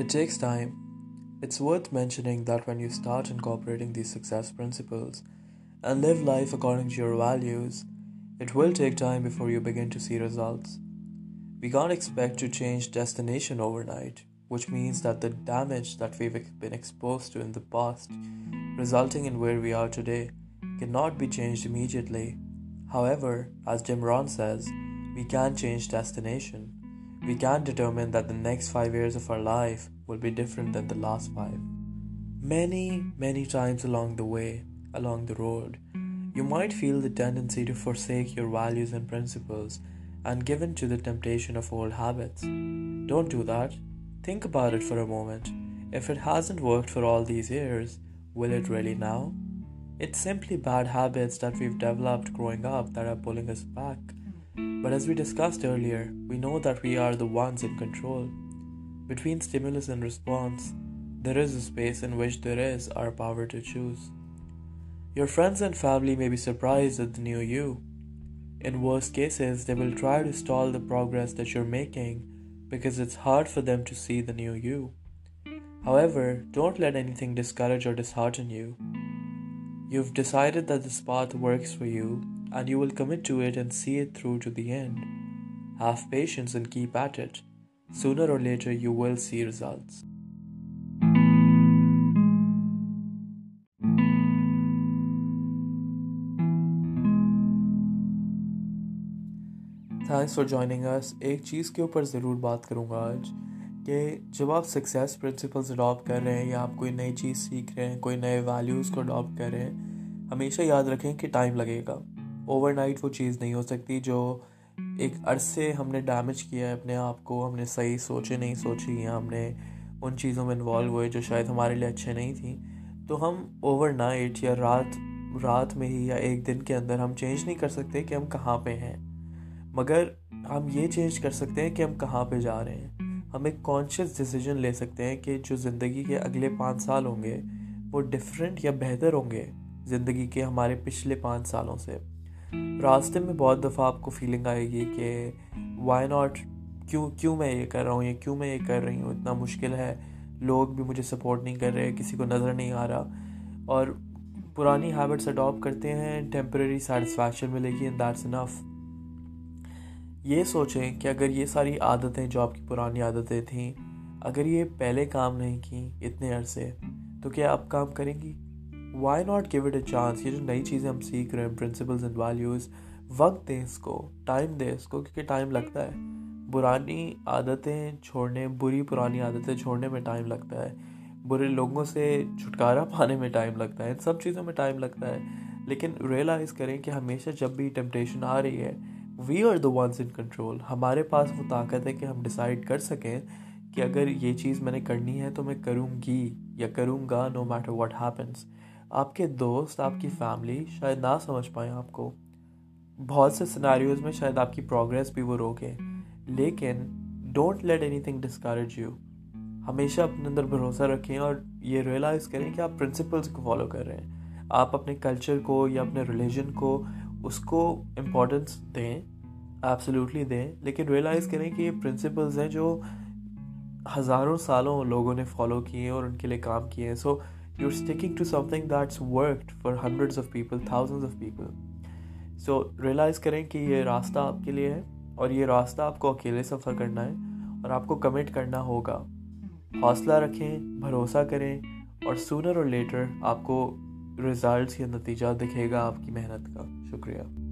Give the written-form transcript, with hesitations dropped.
It takes time. It's worth mentioning that when you start incorporating these success principles and live life according to your values, it will take time before you begin to see results. We can't expect to change destination overnight, which means that the damage that we've been exposed to in the past, resulting in where we are today, cannot be changed immediately. However, as Jim Rohn says, we can change destination. We can determine that the next 5 years of our life will be different than the last 5. Many times along the road, you might feel the tendency to forsake your values and principles and given to the temptation of old habits. Don't do that. Think about it for a moment. If it hasn't worked for all these years, will it really now? It's simply bad habits that we've developed growing up that are pulling us back. But as we discussed earlier, we know that we are the ones in control. Between stimulus and response, there is a space in which there is our power to choose. Your friends and family may be surprised at the new you. In worst cases, they will try to stall the progress that you're making because it's hard for them to see the new you. However, don't let anything discourage or dishearten you. You've decided that this path works for you, and you will commit to it and see it through to the end. Have patience and keep at it. Sooner or later, you will see results. Thanks for joining us. एक चीज़ के ऊपर ज़रूर बात करूँगा आज कि जब आप सक्सेस प्रिंसिपल्स अडॉप्ट कर रहे हैं या आप कोई नई चीज़ सीख रहे हैं, कोई नए वैल्यूज़ को अडॉप्ट कर रहे हैं, हमेशा याद रखें कि टाइम लगेगा। ओवरनाइट वो चीज़ नहीं हो सकती जो एक अरसे हमने डैमेज किया है अपने आप को, हमने सही सोचे नहीं सोची या हमने उन चीज़ों में इन्वॉल्व हुए जो शायद हमारे लिए अच्छे नहीं थी, तो हम ओवरनाइट या रात में ही या एक दिन के अंदर हम चेंज नहीं कर सकते कि हम कहाँ पे हैं, मगर हम ये चेंज कर सकते हैं कि हम कहाँ पे जा रहे हैं। हम एक कॉन्शियस डिसीजन ले सकते हैं कि जो ज़िंदगी के अगले 5 साल होंगे वो डिफरेंट या बेहतर होंगे ज़िंदगी के हमारे पिछले 5 सालों से। रास्ते में बहुत दफ़ा आपको फीलिंग आएगी कि वाई नॉट, क्यों मैं ये कर रहा हूँ या क्यों मैं ये कर रही हूँ, इतना मुश्किल है, लोग भी मुझे सपोर्ट नहीं कर रहे, किसी को नज़र नहीं आ रहा, और पुरानी हैबिट्स अडॉप्ट करते हैं, टेम्परेरी सेटिस्फैक्शन मिलेगी एंड दैट्स इनफ। ये सोचें कि अगर ये सारी आदतें जो आपकी पुरानी आदतें थीं, अगर ये पहले काम नहीं की इतने अरसे, तो क्या आप काम करेंगी? Why not give it a chance. ये जो नई चीज़ें हम सीख रहे हैं, प्रिंसिपल्स एंड वैल्यूज़, वक्त दें इसको, टाइम दें इसको, क्योंकि टाइम लगता है। बुरी पुरानी आदतें छोड़ने में टाइम लगता है, बुरे लोगों से छुटकारा पाने में टाइम लगता है, इन सब चीज़ों में टाइम लगता है। लेकिन रियलाइज़ करें कि हमेशा जब भी टेम्पटेशन आ रही है, we are the ones in control. हमारे पास वो ताकत है कि हम डिसाइड कर सकें कि अगर ये चीज़ मैंने करनी है तो मैं करूँगी या करूँगा, नो मैटर व्हाट हैपन्स। आपके दोस्त, आपकी फैमिली शायद ना समझ पाएँ आपको, बहुत से सिनेरियोज़ में शायद आपकी प्रोग्रेस भी वो रोकें, लेकिन don't let anything discourage you. हमेशा अपने अंदर भरोसा रखें और ये रियलाइज़ करें कि आप प्रिंसिपल्स को फॉलो कर रहे हैं। आप अपने कल्चर को या अपने रिलीजन को, उसको इम्पोर्टेंस दें, एब्सोल्युटली दें, लेकिन रियलाइज़ करें कि ये प्रिंसिपल्स हैं जो हज़ारों सालों लोगों ने फॉलो किए और उनके लिए काम किए हैं। So you are sticking to something that's worked for hundreds of people, thousands of people. So realize करें कि ये रास्ता आपके लिए है और ये रास्ता आपको अकेले सफ़र करना है और आपको कमिट करना होगा। हौसला रखें, भरोसा करें, और सूनर और लेटर आपको रिजल्ट्स या नतीजा दिखेगा आपकी मेहनत का। शुक्रिया।